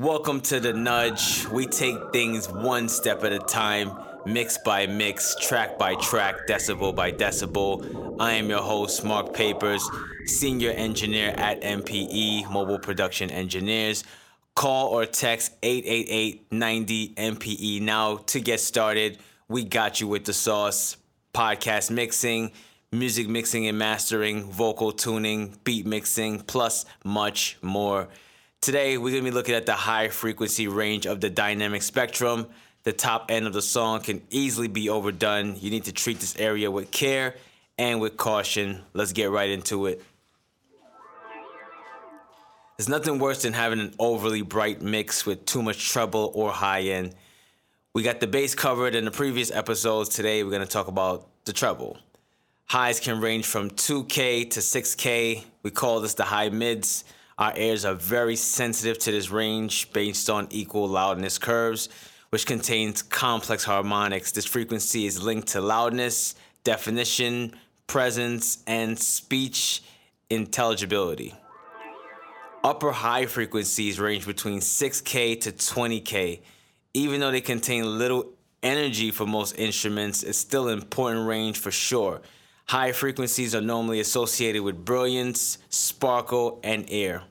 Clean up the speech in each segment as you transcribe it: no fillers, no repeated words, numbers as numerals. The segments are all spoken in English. Welcome to The Nudge. We take things one step at a time, mix by mix, track by track, decibel by decibel. I am your host, Mark Papers, Senior Engineer at MPE, Mobile Production Engineers. Call or text 888-90-MPE now to get started. We got you with the sauce. Podcast mixing, music mixing and mastering, vocal tuning, beat mixing, plus much more. Today, we're going to be looking at the high frequency range of the dynamic spectrum. The top end of the song can easily be overdone. You need to treat this area with care and with caution. Let's get right into it. There's nothing worse than having an overly bright mix with too much treble or high end. We got the bass covered in the previous episodes. Today, we're going to talk about the treble. Highs can range from 2K to 6K. We call this the high mids. Our ears are very sensitive to this range based on equal loudness curves, which contains complex harmonics. This frequency is linked to loudness, definition, presence, and speech intelligibility. Upper high frequencies range between 6K to 20K. Even though they contain little energy for most instruments, it's still an important range for sure. High frequencies are normally associated with brilliance, sparkle, and air.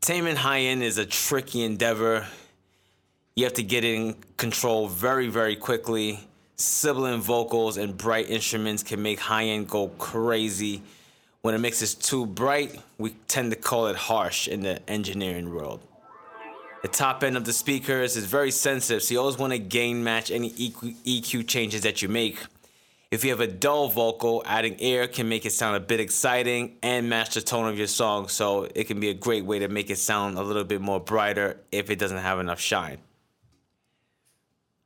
Taming high-end is a tricky endeavor. You have to get in control very, very quickly. Sibling vocals and bright instruments can make high-end go crazy. When a mix is too bright, we tend to call it harsh in the engineering world. The top end of the speakers is very sensitive, so you always want to gain match any EQ changes that you make. If you have a dull vocal, adding air can make it sound a bit exciting and match the tone of your song, so it can be a great way to make it sound a little bit more brighter if it doesn't have enough shine.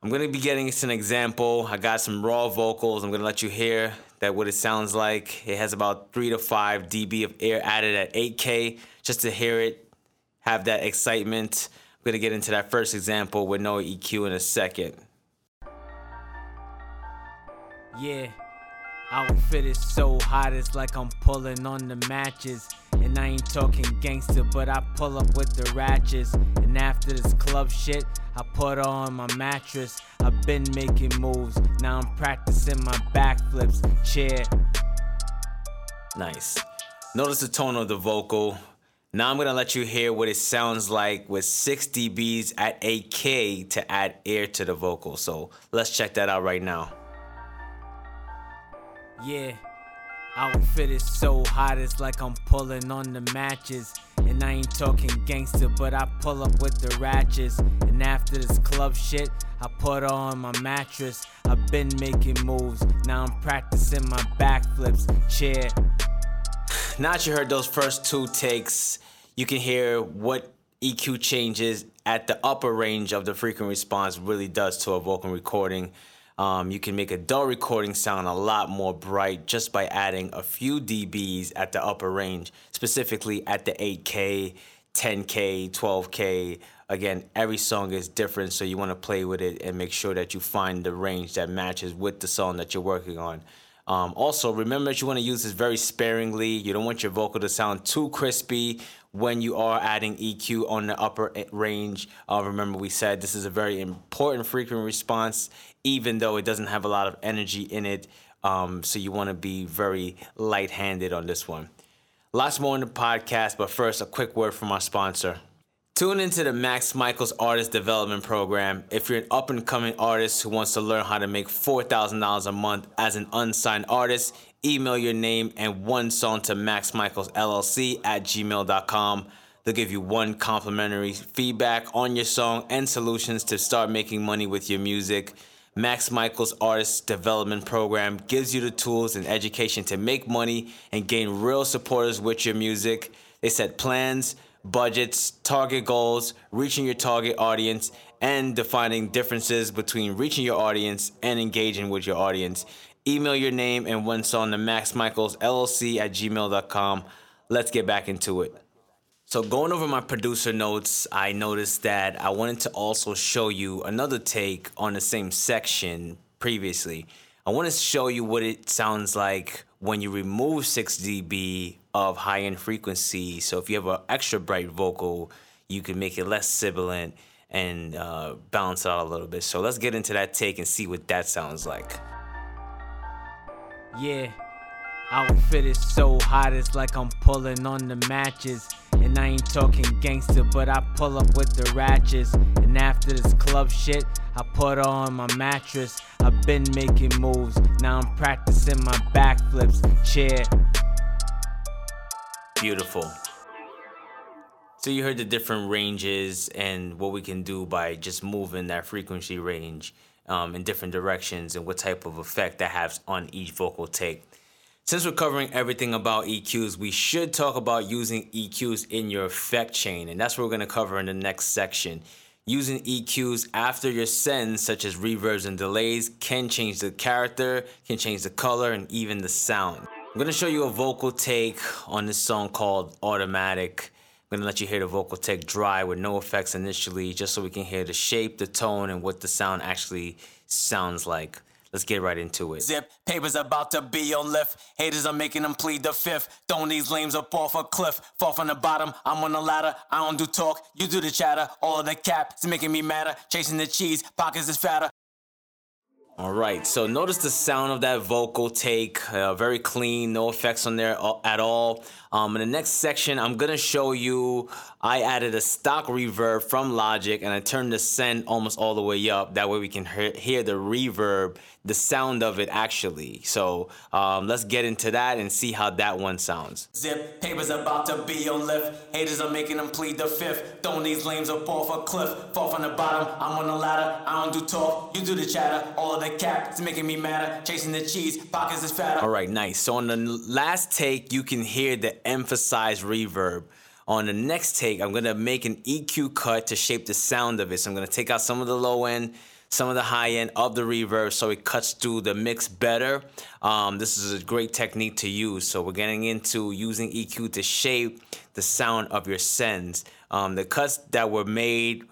I'm going to be getting into an example. I got some raw vocals. I'm going to let you hear that what it sounds like. It has about 3 to 5 dB of air added at 8K just to hear it, have that excitement. I'm going to get into that first example with no EQ in a second. Yeah, outfit is so hot, it's like I'm pulling on the matches. And I ain't talking gangster, but I pull up with the ratchets. And after this club shit, I put on my mattress. I've been making moves, now I'm practicing my backflips. Cheer. Nice. Notice the tone of the vocal. Now I'm gonna let you hear what it sounds like with 6 dBs at 8K to add air to the vocal. So let's check that out right now. Yeah, outfit is so hot, it's like I'm pulling on the matches. And I ain't talking gangster, but I pull up with the ratchets. And after this club shit, I put on my mattress. I've been making moves, now I'm practicing my backflips. Cheer. Now that you heard those first two takes, you can hear what EQ changes at the upper range of the frequency response really does to a vocal recording. You can make a dull recording sound a lot more bright just by adding a few dBs at the upper range, specifically at the 8K, 10K, 12K. Again, every song is different, so you want to play with it and make sure that you find the range that matches with the song that you're working on. Also, remember that you want to use this very sparingly. You don't want your vocal to sound too crispy when you are adding EQ on the upper range. Remember, we said this is a very important frequency response, even though it doesn't have a lot of energy in it. So you want to be very light-handed on this one. Lots more in the podcast, but first, a quick word from our sponsor. Tune into the Max Michaels Artist Development Program if you're an up-and-coming artist who wants to learn how to make $4,000 a month as an unsigned artist. Email your name and one song to maxmichaelsllc@gmail.com. They'll give you one complimentary feedback on your song and solutions to start making money with your music. Max Michaels Artist Development Program gives you the tools and education to make money and gain real supporters with your music. They set plans, budgets, target goals, reaching your target audience, and defining differences between reaching your audience and engaging with your audience. Email your name and one song to maxmichaelsllc@gmail.com. Let's get back into it. So going over my producer notes, I noticed that I wanted to also show you another take on the same section previously. I want to show you what it sounds like when you remove 6 dB of high-end frequency. So if you have an extra bright vocal, you can make it less sibilant and balance out a little bit. So let's get into that take and see what that sounds like. Yeah, outfit is so hot, it's like I'm pulling on the matches. And I ain't talking gangster, but I pull up with the ratchets. And after this club shit, I put her on my mattress. I've been making moves, now I'm practicing my backflips. Cheer. Beautiful. So you heard the different ranges and what we can do by just moving that frequency range in different directions and what type of effect that has on each vocal take. Since we're covering everything about EQs, we should talk about using EQs in your effect chain, and that's what we're going to cover in the next section. Using EQs after your sends, such as reverbs and delays, can change the character, can change the color, and even the sound. I'm going to show you a vocal take on this song called Automatic. I'm going to let you hear the vocal take dry with no effects initially, just so we can hear the shape, the tone, and what the sound actually sounds like. Let's get right into it. Zip, papers about to be on lift. Haters, I'm making them plead the fifth. Throwing these lames up off a cliff. Fall from the bottom, I'm on the ladder. I don't do talk, you do the chatter. All of the cap, it's making me madder. Chasing the cheese, pockets is fatter. All right, so notice the sound of that vocal take. Very clean, no effects on there at all. In the next section, I'm going to show you, I added a stock reverb from Logic, and I turned the send almost all the way up. That way we can hear the reverb, the sound of it actually. So let's get into that and see how that one sounds. Zip, papers about to be on lift. Haters, I'm making them plead the fifth. Throwing these lames up off a cliff. Fall from the bottom, I'm on the ladder. I don't do talk, you do the chatter. All of the cap, it's making me madder. Chasing the cheese, pockets is fatter. All right, nice. So on the last take, you can hear the emphasize reverb. On the next take, I'm going to make an EQ cut to shape the sound of it. So I'm going to take out some of the low end, some of the high end of the reverb so it cuts through the mix better. This is a great technique to use. So we're getting into using EQ to shape the sound of your sends. The cuts that were made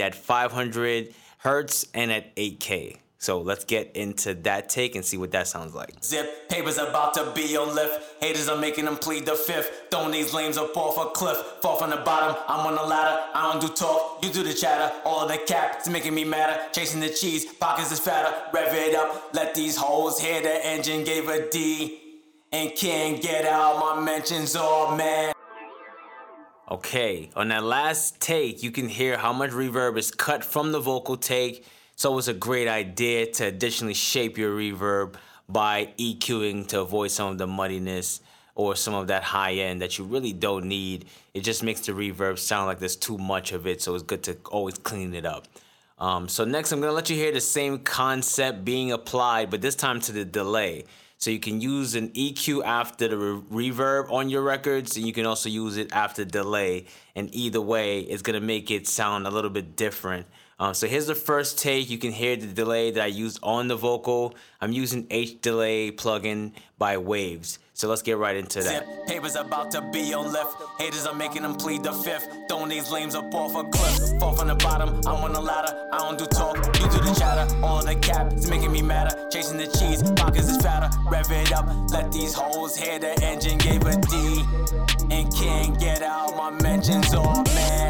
at 500 hertz and at 8K. So let's get into that take and see what that sounds like. Zip, papers about to be on lift. Haters, I'm making them plead the fifth. Throwing these lames up off a cliff. Fall from the bottom, I'm on the ladder. I don't do talk, you do the chatter. All of the cap, it's making me madder. Chasing the cheese, pockets is fatter. Rev it up, let these hoes hear the engine. Gave a D and can't get out. My mentions all man. Okay, on that last take, you can hear how much reverb is cut from the vocal take. So it's a great idea to additionally shape your reverb by EQing to avoid some of the muddiness or some of that high end that you really don't need. It just makes the reverb sound like there's too much of it, so it's good to always clean it up. So next, I'm going to let you hear the same concept being applied, but this time to the delay. So you can use an EQ after the reverb on your records, and you can also use it after delay. And either way, it's going to make it sound a little bit different. So here's the first take. You can hear the delay that I used on the vocal. I'm using H HDelay plugin by Waves. So let's get right into that. Zip, papers about to be on lift. Haters, I'm making them plead the fifth. Throwing these lames up off a cliff. Fall from the bottom, I'm on the ladder. I don't do talk, you do the chatter. All the cap, it's making me madder. Chasing the cheese, pockets is fatter. Rev it up, let these hoes hear the engine. Gave a D and can't get out. My mentions all man.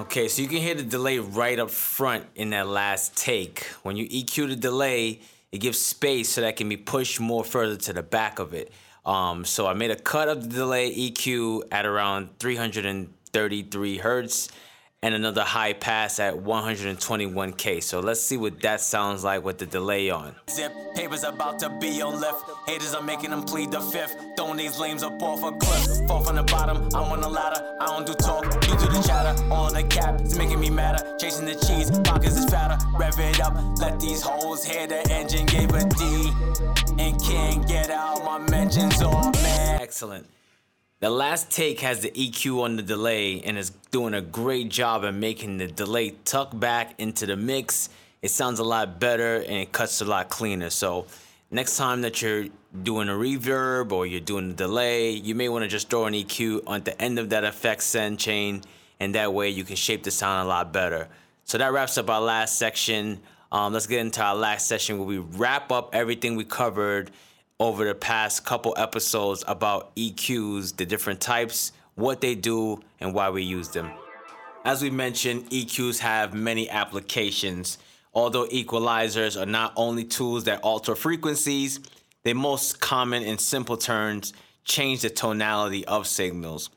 Okay, so you can hear the delay right up front in that last take. When you EQ the delay, it gives space so that it can be pushed more further to the back of it. So I made a cut of the delay EQ at around 333 hertz and another high pass at 121K. So let's see what that sounds like with the delay on. Zip, papers about to be on lift. Haters, I'm making them plead the fifth. Throwing these lames up off a cliff. Fall from the bottom, I'm on the ladder. I don't do talk, you do the chatter. All the cap, it's making me madder. Chasing the cheese, pockets is fatter. Rev it up, let these hoes hear the engine. Gave a D and can't get out. My mentions all man. Excellent. The last take has the EQ on the delay and is doing a great job at making the delay tuck back into the mix. It sounds a lot better and it cuts a lot cleaner. So next time that you're doing a reverb or you're doing a delay, you may want to just throw an EQ on the end of that effect send chain, and that way you can shape the sound a lot better. So that wraps up our last section. Let's get into our last session where we wrap up everything we covered over the past couple episodes about EQs, the different types, what they do, and why we use them. As we mentioned, EQs have many applications. Although equalizers are not only tools that alter frequencies, they most common in simple terms change the tonality of signals.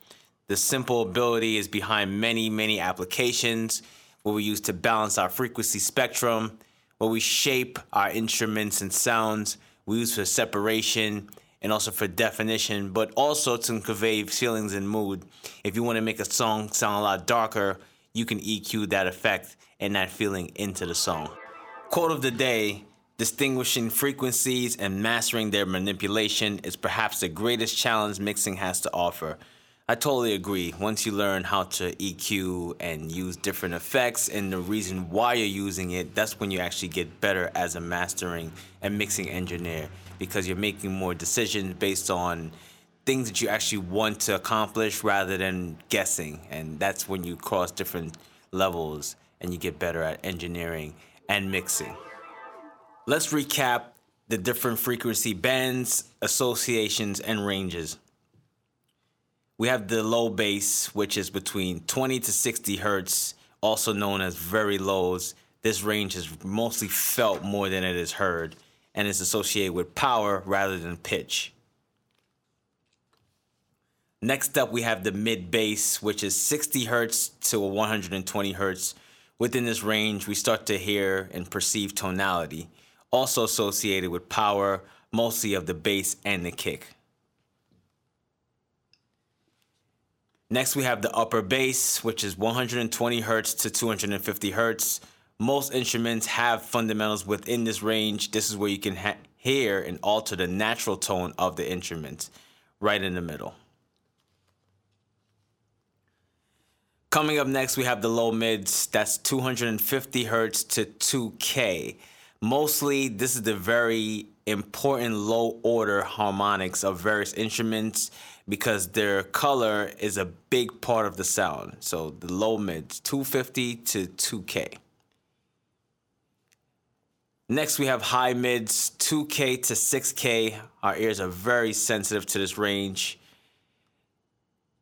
The simple ability is behind many applications, what we use to balance our frequency spectrum, what we shape our instruments and sounds, we use for separation and also for definition, but also to convey feelings and mood. If you want to make a song sound a lot darker, you can EQ that effect and that feeling into the song. Quote of the day: distinguishing frequencies and mastering their manipulation is perhaps the greatest challenge mixing has to offer. I totally agree. Once you learn how to EQ and use different effects and the reason why you're using it, that's when you actually get better as a mastering and mixing engineer, because you're making more decisions based on things that you actually want to accomplish rather than guessing. And that's when you cross different levels and you get better at engineering and mixing. Let's recap the different frequency bands, associations, and ranges. We have the low bass, which is between 20 to 60 hertz, also known as very lows. This range is mostly felt more than it is heard, and is associated with power rather than pitch. Next up, we have the mid bass, which is 60 hertz to 120 hertz. Within this range, we start to hear and perceive tonality, also associated with power, mostly of the bass and the kick. Next, we have the upper bass, which is 120 Hz to 250 Hz. Most instruments have fundamentals within this range. This is where you can hear and alter the natural tone of the instrument, right in the middle. Coming up next, we have the low mids. That's 250 Hz to 2K. Mostly, this is the very important low order harmonics of various instruments because their color is a big part of the sound. So the low mids, 250 to 2K. Next, we have high mids, 2K to 6K. Our ears are very sensitive to this range.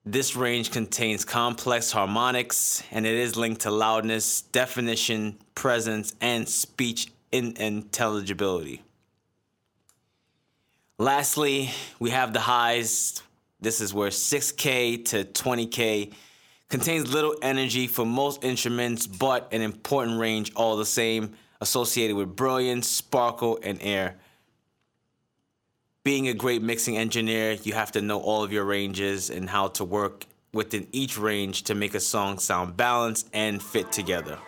This range contains complex harmonics, and it is linked to loudness, definition, presence, and speech intelligibility. Lastly, we have the highs. This is where 6K to 20K contains little energy for most instruments, but an important range all the same, associated with brilliance, sparkle, and air. Being a great mixing engineer, you have to know all of your ranges and how to work within each range to make a song sound balanced and fit together.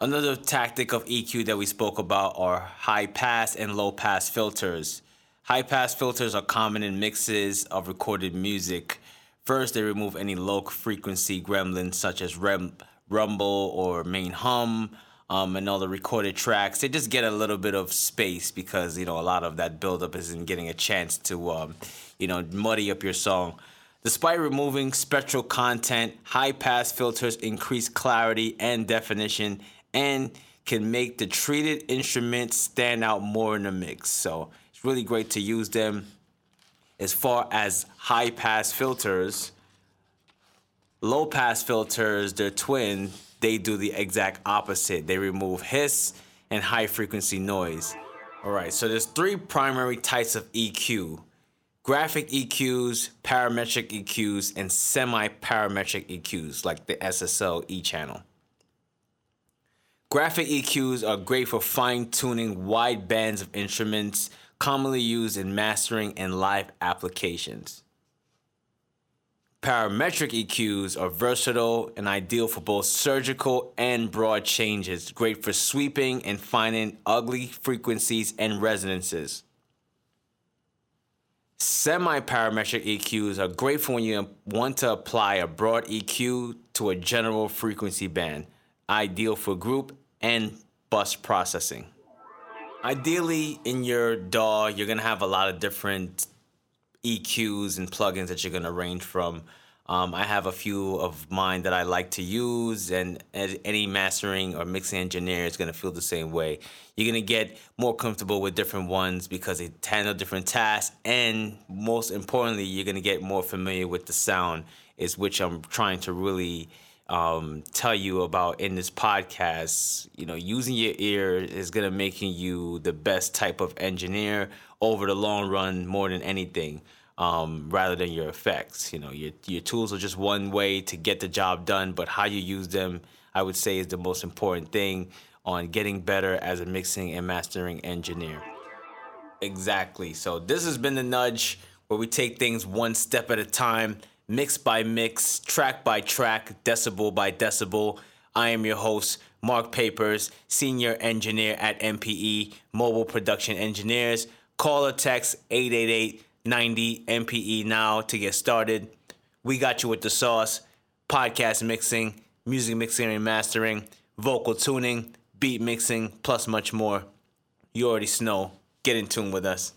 Another tactic of EQ that we spoke about are high pass and low pass filters. High pass filters are common in mixes of recorded music. First, they remove any low frequency gremlins such as rumble or main hum and all the recorded tracks. They just get a little bit of space because, a lot of that buildup isn't getting a chance to, muddy up your song. Despite removing spectral content, high pass filters increase clarity and definition and can make the treated instrument stand out more in the mix. So it's really great to use them. As far as high pass filters, low pass filters, they're twin. They do the exact opposite. They remove hiss and high frequency noise. All right, so there's three primary types of EQ: graphic EQs, parametric EQs, and semi-parametric EQs like the SSL e-channel. Graphic EQs are great for fine-tuning wide bands of instruments, commonly used in mastering and live applications. Parametric EQs are versatile and ideal for both surgical and broad changes, great for sweeping and finding ugly frequencies and resonances. Semi-parametric EQs are great for when you want to apply a broad EQ to a general frequency band, ideal for group and bus processing. Ideally, in your DAW, you're going to have a lot of different EQs and plugins that you're going to range from. I have a few of mine that I like to use, and any mastering or mixing engineer is going to feel the same way. You're going to get more comfortable with different ones because they handle different tasks, and most importantly, you're going to get more familiar with the sound, is which I'm trying to really tell you about in this podcast. You know, using your ear is going to make you the best type of engineer over the long run more than anything, rather than your effects. You know, your tools are just one way to get the job done, but how you use them, I would say, is the most important thing on getting better as a mixing and mastering engineer. Exactly. So this has been The Nudge, where we take things one step at a time, mix by mix, track by track, decibel by decibel. I am your host, Mark Papers, Senior Engineer at MPE, Mobile Production Engineers. Call or text 888-90-MPE now to get started. We got you with the sauce: podcast mixing, music mixing and mastering, vocal tuning, beat mixing, plus much more. You already know. Get in tune with us.